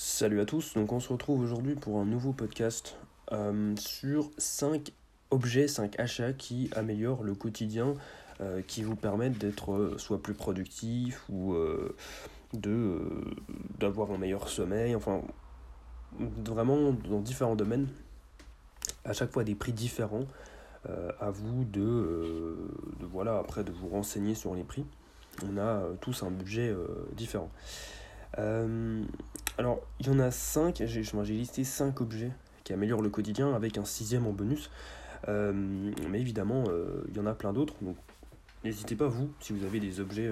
Salut à tous, donc on se retrouve aujourd'hui pour un nouveau podcast sur 5 objets, 5 achats qui améliorent le quotidien, qui vous permettent d'être soit plus productif ou d'avoir un meilleur sommeil, enfin vraiment dans différents domaines, à chaque fois des prix différents, à vous de voilà, après de vous renseigner sur les prix. On a tous un budget différent. Alors il y en a 5, j'ai listé 5 objets qui améliorent le quotidien avec un 6e en bonus, mais évidemment il y en a plein d'autres, donc n'hésitez pas vous, si vous avez des objets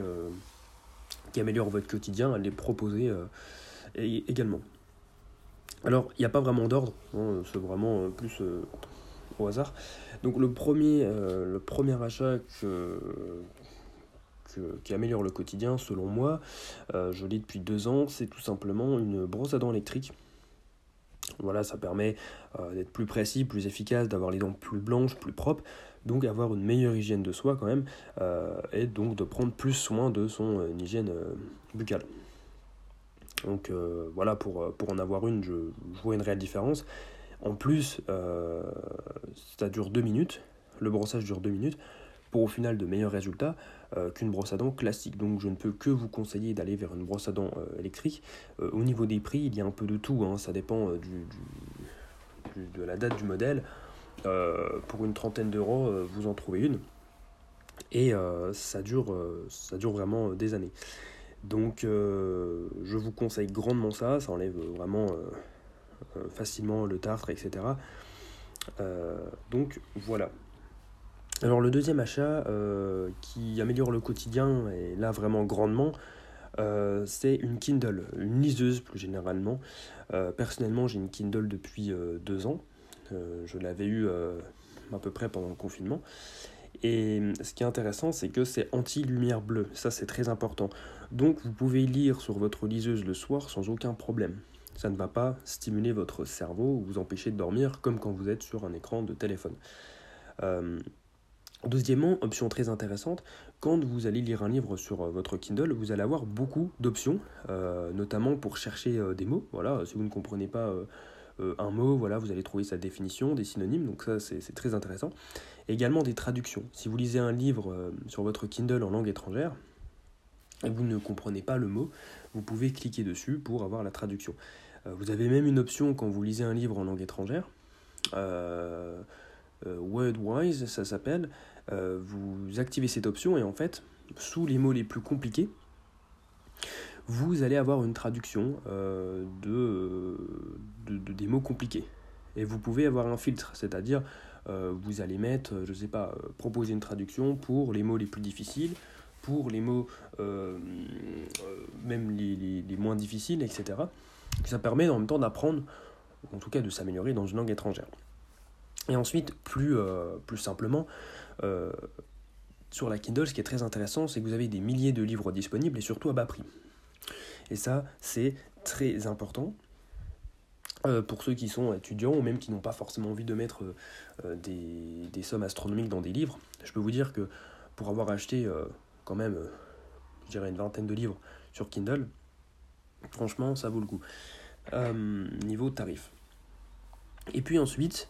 qui améliorent votre quotidien, à les proposer également. Alors il n'y a pas vraiment d'ordre, hein, c'est vraiment plus au hasard. Donc le premier achat qui améliore le quotidien, selon moi, je l'ai depuis 2 ans, c'est tout simplement une brosse à dents électrique. Voilà, ça permet d'être plus précis, plus efficace, d'avoir les dents plus blanches, plus propres, donc avoir une meilleure hygiène de soi quand même, et donc de prendre plus soin de son hygiène buccale. Donc voilà, pour en avoir une, je vois une réelle différence. En plus, ça dure 2 minutes, le brossage dure 2 minutes, pour au final de meilleurs résultats qu'une brosse à dents classique. Donc je ne peux que vous conseiller d'aller vers une brosse à dents électrique. Au niveau des prix, il y a un peu de tout, hein. Ça dépend de la date du modèle. Pour une 30aine d'euros, vous en trouvez une. Et ça dure vraiment des années. Donc je vous conseille grandement ça. Ça enlève vraiment facilement le tartre, etc. Donc voilà. Alors le deuxième achat qui améliore le quotidien, et là vraiment grandement, c'est une Kindle, une liseuse plus généralement. Personnellement, j'ai une Kindle depuis 2 ans. Je l'avais eu à peu près pendant le confinement. Et ce qui est intéressant, c'est que c'est anti-lumière bleue. Ça, c'est très important. Donc vous pouvez lire sur votre liseuse le soir sans aucun problème. Ça ne va pas stimuler votre cerveau ou vous empêcher de dormir comme quand vous êtes sur un écran de téléphone. Deuxièmement, option très intéressante, quand vous allez lire un livre sur votre Kindle, vous allez avoir beaucoup d'options, notamment pour chercher des mots. Voilà, si vous ne comprenez pas un mot, voilà, vous allez trouver sa définition, des synonymes, donc ça c'est très intéressant. Également des traductions. Si vous lisez un livre sur votre Kindle en langue étrangère et vous ne comprenez pas le mot, vous pouvez cliquer dessus pour avoir la traduction. Vous avez même une option quand vous lisez un livre en langue étrangère. Wordwise, ça s'appelle. Vous activez cette option et en fait, sous les mots les plus compliqués, vous allez avoir une traduction des mots compliqués. Et vous pouvez avoir un filtre, c'est-à-dire vous allez mettre, je sais pas, proposer une traduction pour les mots les plus difficiles, pour les mots même les moins difficiles, etc. Ça permet en même temps d'apprendre, en tout cas de s'améliorer dans une langue étrangère. Et ensuite, plus simplement, sur la Kindle, ce qui est très intéressant, c'est que vous avez des milliers de livres disponibles, et surtout à bas prix. Et ça, c'est très important pour ceux qui sont étudiants, ou même qui n'ont pas forcément envie de mettre des sommes astronomiques dans des livres. Je peux vous dire que pour avoir acheté quand même, je dirais une vingtaine de livres sur Kindle, franchement, ça vaut le coup. Niveau tarif. Et puis ensuite,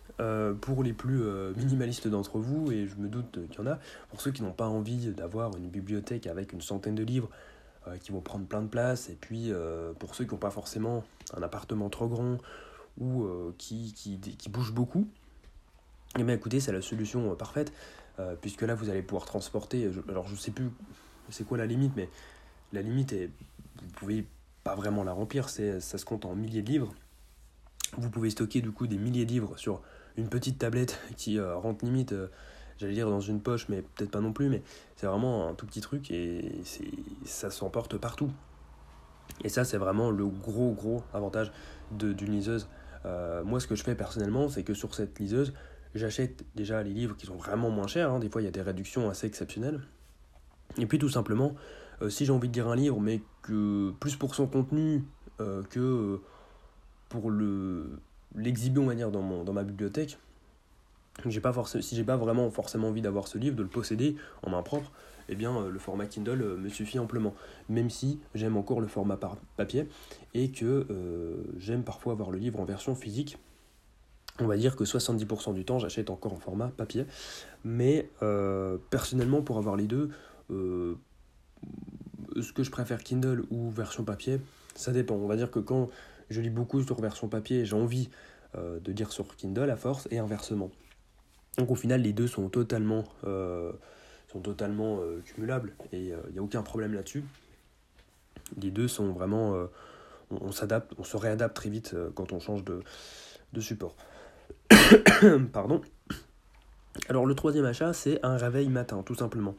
pour les plus minimalistes d'entre vous, et je me doute qu'il y en a, pour ceux qui n'ont pas envie d'avoir une bibliothèque avec une centaine de livres qui vont prendre plein de place, et puis pour ceux qui n'ont pas forcément un appartement trop grand ou qui bougent beaucoup, eh bien écoutez, c'est la solution parfaite, puisque là vous allez pouvoir transporter, alors je ne sais plus c'est quoi la limite, mais la limite, vous ne pouvez pas vraiment la remplir, ça se compte en milliers de livres. Vous pouvez stocker du coup des milliers de livres sur une petite tablette qui rentre limite, j'allais dire dans une poche, mais peut-être pas non plus, mais c'est vraiment un tout petit truc et ça s'emporte partout. Et ça, c'est vraiment le gros avantage d'une liseuse. Moi, ce que je fais personnellement, c'est que sur cette liseuse, j'achète déjà les livres qui sont vraiment moins chers, hein. Des fois, il y a des réductions assez exceptionnelles. Et puis tout simplement, si j'ai envie de lire un livre, mais que plus pour son contenu que... pour l'exhiber, on va dire, dans ma bibliothèque, si j'ai pas vraiment forcément envie d'avoir ce livre, de le posséder en main propre, eh bien le format Kindle me suffit amplement, même si j'aime encore le format papier et que j'aime parfois avoir le livre en version physique. On va dire que 70% du temps j'achète encore en format papier, mais personnellement pour avoir les deux, ce que je préfère Kindle ou version papier, ça dépend. On va dire que quand je lis beaucoup sur version papier, j'ai envie de lire sur Kindle à force et inversement. Donc au final les deux sont totalement cumulables et il n'y a aucun problème là-dessus. Les deux sont vraiment... on s'adapte, on se réadapte très vite quand on change de support. Pardon. Alors le troisième achat, c'est un réveil matin, tout simplement,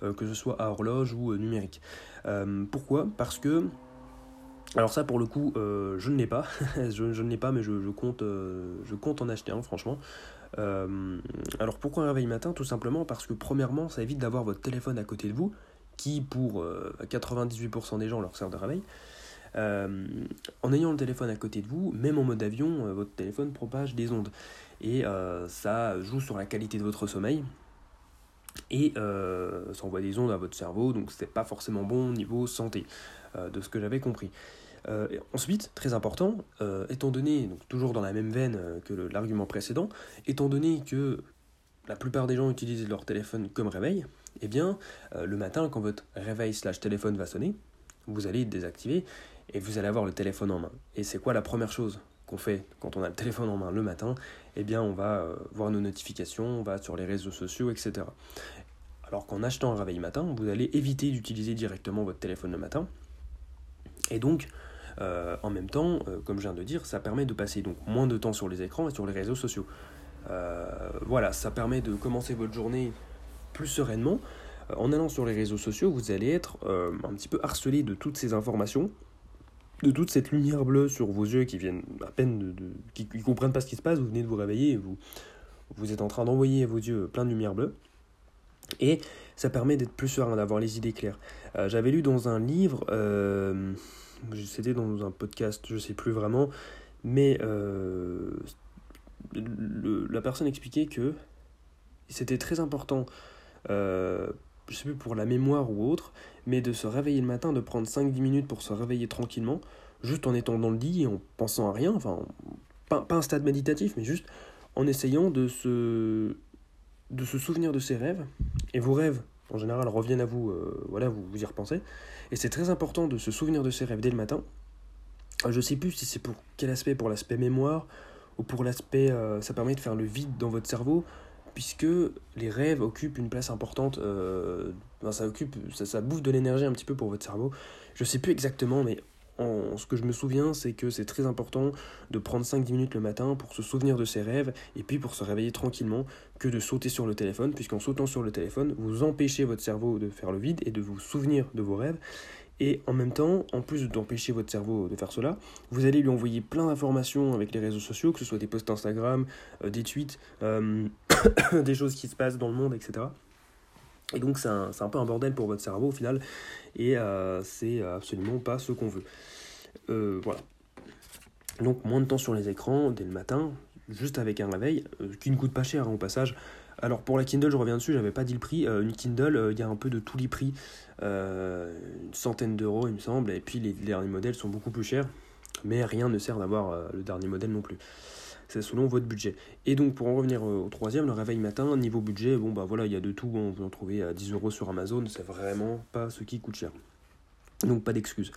que ce soit à horloge ou numérique. Pourquoi ? Parce que, alors ça pour le coup, je ne l'ai pas, je ne l'ai pas, mais je compte en acheter un, franchement. Alors pourquoi un réveil matin ? Tout simplement parce que premièrement, ça évite d'avoir votre téléphone à côté de vous, qui pour 98% des gens leur sert de réveil. En ayant le téléphone à côté de vous, même en mode avion, votre téléphone propage des ondes et ça joue sur la qualité de votre sommeil et ça envoie des ondes à votre cerveau, donc c'est pas forcément bon au niveau santé, de ce que j'avais compris. Ensuite, très important, étant donné, donc toujours dans la même veine que l'argument précédent, étant donné que la plupart des gens utilisent leur téléphone comme réveil, eh bien le matin quand votre réveil/téléphone va sonner, vous allez désactiver et vous allez avoir le téléphone en main. Et c'est quoi la première chose qu'on fait quand on a le téléphone en main le matin ? Eh bien, on va voir nos notifications, on va sur les réseaux sociaux, etc. Alors qu'en achetant un réveil matin, vous allez éviter d'utiliser directement votre téléphone le matin. Et donc, en même temps, comme je viens de dire, ça permet de passer donc moins de temps sur les écrans et sur les réseaux sociaux. Voilà, ça permet de commencer votre journée plus sereinement. En allant sur les réseaux sociaux, vous allez être un petit peu harcelé de toutes ces informations, de toute cette lumière bleue sur vos yeux qui viennent à peine qui ne comprennent pas ce qui se passe, vous venez de vous réveiller et vous êtes en train d'envoyer à vos yeux plein de lumière bleue. Et ça permet d'être plus serein, d'avoir les idées claires. J'avais lu dans un livre, c'était dans un podcast, je ne sais plus vraiment, mais la personne expliquait que c'était très important... je ne sais plus pour la mémoire ou autre, mais de se réveiller le matin, de prendre 5-10 minutes pour se réveiller tranquillement, juste en étant dans le lit et en pensant à rien, enfin, pas un stade méditatif, mais juste en essayant de se souvenir de ses rêves, et vos rêves, en général, reviennent à vous, voilà, vous y repensez, et c'est très important de se souvenir de ses rêves dès le matin. Je ne sais plus si c'est pour quel aspect, pour l'aspect mémoire, ou pour l'aspect, ça permet de faire le vide dans votre cerveau, puisque les rêves occupent une place importante, ça bouffe de l'énergie un petit peu pour votre cerveau. Je ne sais plus exactement, mais ce que je me souviens, c'est que c'est très important de prendre 5-10 minutes le matin pour se souvenir de ses rêves, et puis pour se réveiller tranquillement, que de sauter sur le téléphone, puisqu'en sautant sur le téléphone, vous empêchez votre cerveau de faire le vide et de vous souvenir de vos rêves. Et en même temps, en plus d'empêcher votre cerveau de faire cela, vous allez lui envoyer plein d'informations avec les réseaux sociaux, que ce soit des posts Instagram, des tweets, des choses qui se passent dans le monde, etc. Et donc c'est un peu un bordel pour votre cerveau au final, et c'est absolument pas ce qu'on veut. Voilà. Donc moins de temps sur les écrans dès le matin, juste avec un réveil, qui ne coûte pas cher hein, au passage. Alors pour la Kindle, je reviens dessus, j'avais pas dit le prix. Une Kindle, il y a un peu de tous les prix, une centaine d'euros il me semble, et puis les derniers modèles sont beaucoup plus chers, mais rien ne sert d'avoir le dernier modèle non plus. C'est selon votre budget. Et donc pour en revenir au troisième, le réveil matin, niveau budget, bon bah voilà, il y a de tout, on peut en trouver à 10€ sur Amazon, c'est vraiment pas ce qui coûte cher. Donc pas d'excuses.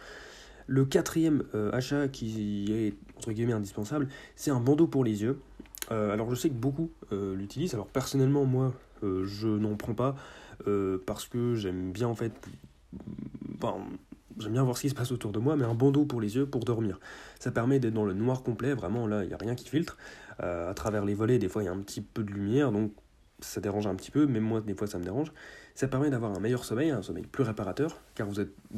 Le quatrième achat qui est entre guillemets indispensable, c'est un bandeau pour les yeux. Alors je sais que beaucoup l'utilisent, alors personnellement moi je n'en prends pas parce que j'aime bien en fait, j'aime bien voir ce qui se passe autour de moi, mais un bandeau pour les yeux pour dormir, ça permet d'être dans le noir complet, vraiment là il n'y a rien qui filtre, à travers les volets des fois il y a un petit peu de lumière donc ça dérange un petit peu, même moi des fois ça me dérange, ça permet d'avoir un meilleur sommeil, un sommeil plus réparateur car vous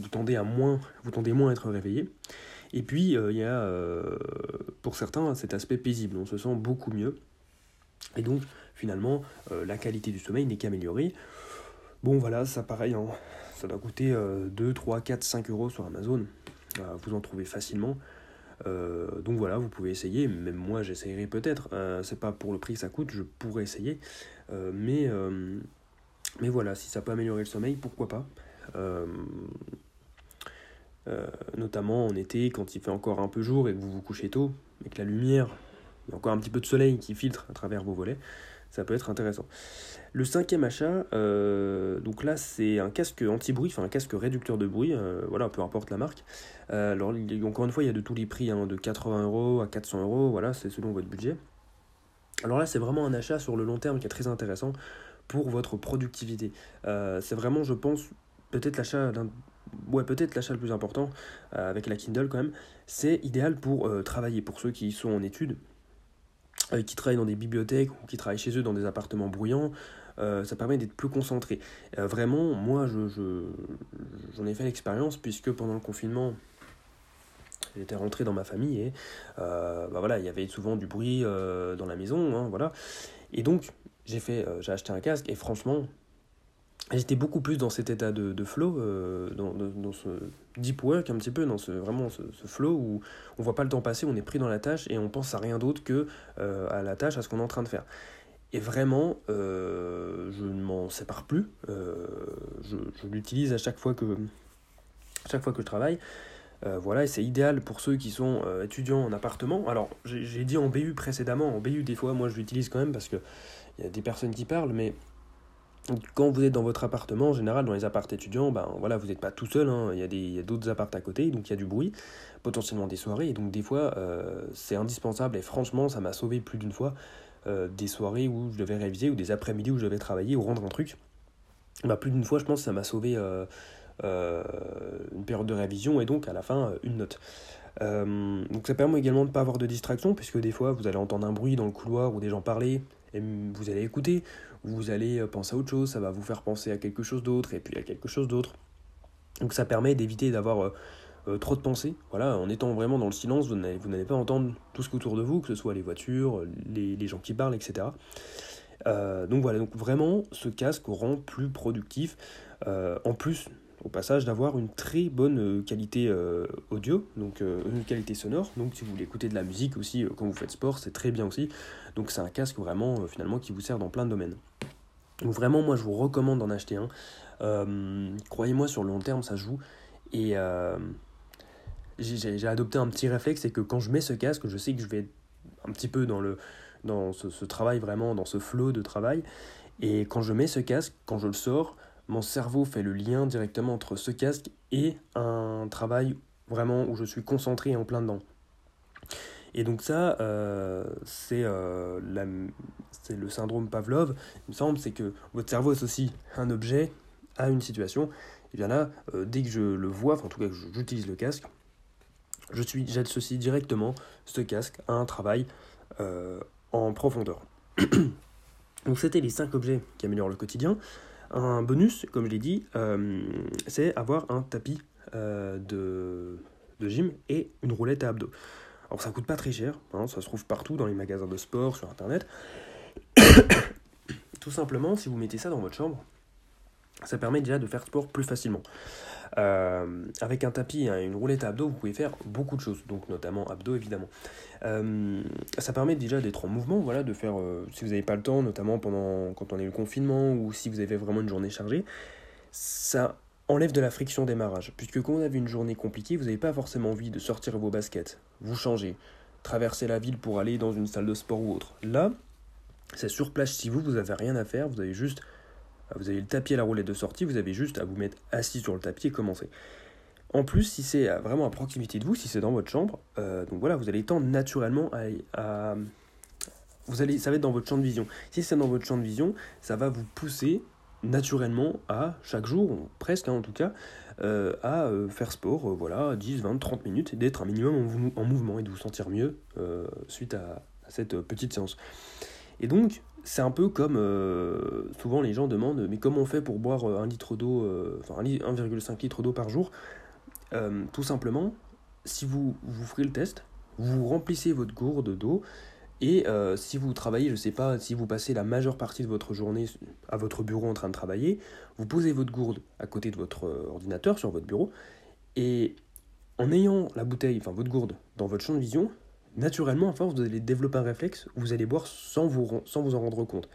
tendez moins à être réveillé. Et puis, il y a, pour certains, cet aspect paisible. On se sent beaucoup mieux. Et donc, finalement, la qualité du sommeil n'est qu'améliorée. Bon, voilà, ça, pareil, hein, ça doit coûter 2, 3, 4, 5€ sur Amazon. Vous en trouvez facilement. Donc, voilà, vous pouvez essayer. Même moi, j'essayerai peut-être. C'est pas pour le prix que ça coûte, je pourrais essayer. Mais Mais voilà, si ça peut améliorer le sommeil, pourquoi pas. Notamment en été, quand il fait encore un peu jour et que vous vous couchez tôt, et que la lumière, il y a encore un petit peu de soleil qui filtre à travers vos volets, ça peut être intéressant. Le cinquième achat, donc là c'est un casque anti-bruit, enfin un casque réducteur de bruit, voilà, peu importe la marque. Alors encore une fois, il y a de tous les prix, hein, de 80 € à 400 €, voilà, c'est selon votre budget. Alors là c'est vraiment un achat sur le long terme qui est très intéressant pour votre productivité. C'est vraiment, je pense, peut-être l'achat d'un... Ouais, peut-être l'achat le plus important, avec la Kindle quand même, c'est idéal pour travailler, pour ceux qui sont en études, qui travaillent dans des bibliothèques ou qui travaillent chez eux dans des appartements bruyants, ça permet d'être plus concentré. Vraiment, moi, j'en ai fait l'expérience, puisque pendant le confinement, j'étais rentré dans ma famille et voilà, il y avait souvent du bruit dans la maison, hein, voilà. Et donc, j'ai acheté un casque et franchement... J'étais beaucoup plus dans cet état de flow, dans ce deep work un petit peu, dans ce flow où on voit pas le temps passer, on est pris dans la tâche et on pense à rien d'autre que à la tâche, à ce qu'on est en train de faire. Et vraiment, je ne m'en sépare plus, je l'utilise à chaque fois que je travaille. Voilà, et c'est idéal pour ceux qui sont étudiants en appartement. Alors, j'ai dit en BU précédemment, en BU des fois, moi je l'utilise quand même parce qu'il y a des personnes qui parlent, mais... Quand vous êtes dans votre appartement, en général, dans les apparts étudiants, ben, voilà, vous n'êtes pas tout seul, hein. Il y a d'autres apparts à côté, donc il y a du bruit, potentiellement des soirées, et donc des fois, c'est indispensable, et franchement, ça m'a sauvé plus d'une fois des soirées où je devais réviser, ou des après-midi où je devais travailler, ou rendre un truc. Ben, plus d'une fois, je pense que ça m'a sauvé une période de révision, et donc, à la fin, une note. Donc ça permet également de ne pas avoir de distraction, puisque des fois, vous allez entendre un bruit dans le couloir, ou des gens parler, et vous allez écouter, vous allez penser à autre chose, ça va vous faire penser à quelque chose d'autre, et puis à quelque chose d'autre. Donc ça permet d'éviter d'avoir trop de pensées. Voilà, en étant vraiment dans le silence, vous n'allez pas entendre tout ce qu'il y a autour de vous, que ce soit les voitures, les gens qui parlent, etc. Donc voilà, donc vraiment, ce casque rend plus productif, en plus, au passage, d'avoir une très bonne qualité audio, donc une qualité sonore. Donc si vous voulez écouter de la musique aussi quand vous faites sport, c'est très bien aussi. Donc c'est un casque vraiment, finalement, qui vous sert dans plein de domaines. Donc vraiment, moi, je vous recommande d'en acheter un. Croyez-moi, sur le long terme, ça joue. Et j'ai adopté un petit réflexe, c'est que quand je mets ce casque, je sais que je vais être un petit peu dans ce travail, vraiment, dans ce flow de travail. Et quand je mets ce casque, quand je le sors... Mon cerveau fait le lien directement entre ce casque et un travail vraiment où je suis concentré et en plein dedans. Et donc ça, c'est le syndrome Pavlov, il me semble, c'est que votre cerveau associe un objet à une situation. Et bien là, dès que je le vois, enfin en tout cas que j'utilise le casque, j'associe directement ce casque à un travail en profondeur. Donc c'était les 5 objets qui améliorent le quotidien. Un bonus, comme je l'ai dit, c'est avoir un tapis de gym et une roulette à abdos. Alors ça coûte pas très cher, hein, ça se trouve partout dans les magasins de sport, sur internet. Tout simplement, si vous mettez ça dans votre chambre, ça permet déjà de faire sport plus facilement. Avec un tapis et une roulette à abdos, vous pouvez faire beaucoup de choses, donc notamment abdos évidemment. Ça permet déjà d'être en mouvement, voilà, de faire, si vous n'avez pas le temps, notamment quand on a eu le confinement ou si vous avez vraiment une journée chargée, ça enlève de la friction démarrage, puisque quand vous avez une journée compliquée, vous n'avez pas forcément envie de sortir vos baskets, vous changer, traverser la ville pour aller dans une salle de sport ou autre. Là, c'est sur place, si vous n'avez rien à faire, vous avez le tapis à la roulette de sortie, vous avez juste à vous mettre assis sur le tapis et commencer. En plus, si c'est vraiment à proximité de vous, si c'est dans votre chambre, donc voilà, vous allez tendre naturellement ça va être dans votre champ de vision. Si c'est dans votre champ de vision, ça va vous pousser naturellement à, chaque jour, presque hein, en tout cas, à faire sport, voilà, 10, 20, 30 minutes, et d'être un minimum en mouvement et de vous sentir mieux suite à cette petite séance. Et donc, c'est un peu comme, souvent les gens demandent, mais comment on fait pour boire 1,5 litre d'eau par jour ? Tout simplement, si vous ferez le test, vous remplissez votre gourde d'eau, et si vous travaillez, je ne sais pas, si vous passez la majeure partie de votre journée à votre bureau en train de travailler, vous posez votre gourde à côté de votre ordinateur, sur votre bureau, et en ayant votre gourde dans votre champ de vision, naturellement, à force, vous allez développer un réflexe, vous allez boire sans vous en rendre compte.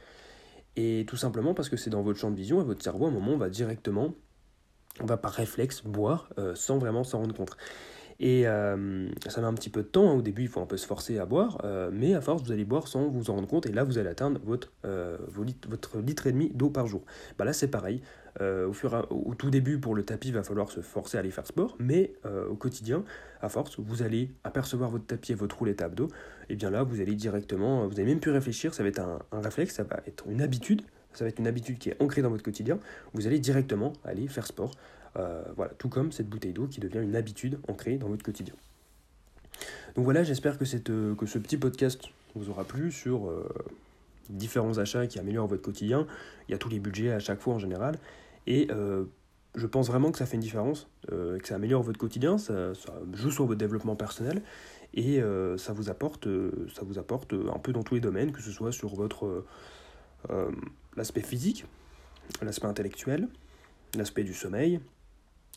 Et tout simplement parce que c'est dans votre champ de vision et votre cerveau, à un moment, va directement, on va par réflexe boire sans vraiment s'en rendre compte. Et ça met un petit peu de temps, hein. Au début il faut un peu se forcer à boire, mais à force vous allez boire sans vous en rendre compte, et là vous allez atteindre votre litre et demi d'eau par jour. Bah là c'est pareil, au tout début pour le tapis il va falloir se forcer à aller faire sport, mais au quotidien, à force vous allez apercevoir votre tapis et votre roulette à abdos, et bien là vous allez directement, vous n'allez même plus réfléchir, ça va être un réflexe, ça va être une habitude, ça va être une habitude qui est ancrée dans votre quotidien, vous allez directement aller faire sport. Voilà, tout comme cette bouteille d'eau qui devient une habitude ancrée dans votre quotidien. Donc voilà, j'espère que ce petit podcast vous aura plu sur différents achats qui améliorent votre quotidien. Il y a tous les budgets à chaque fois en général. Et je pense vraiment que ça fait une différence, que ça améliore votre quotidien, ça joue sur votre développement personnel. Et ça vous apporte un peu dans tous les domaines, que ce soit sur l'aspect physique, l'aspect intellectuel, l'aspect du sommeil,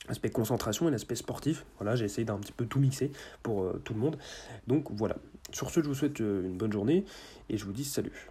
l'aspect concentration et l'aspect sportif. Voilà, j'ai essayé d'un petit peu tout mixer pour tout le monde. Donc voilà, sur ce, je vous souhaite une bonne journée et je vous dis salut.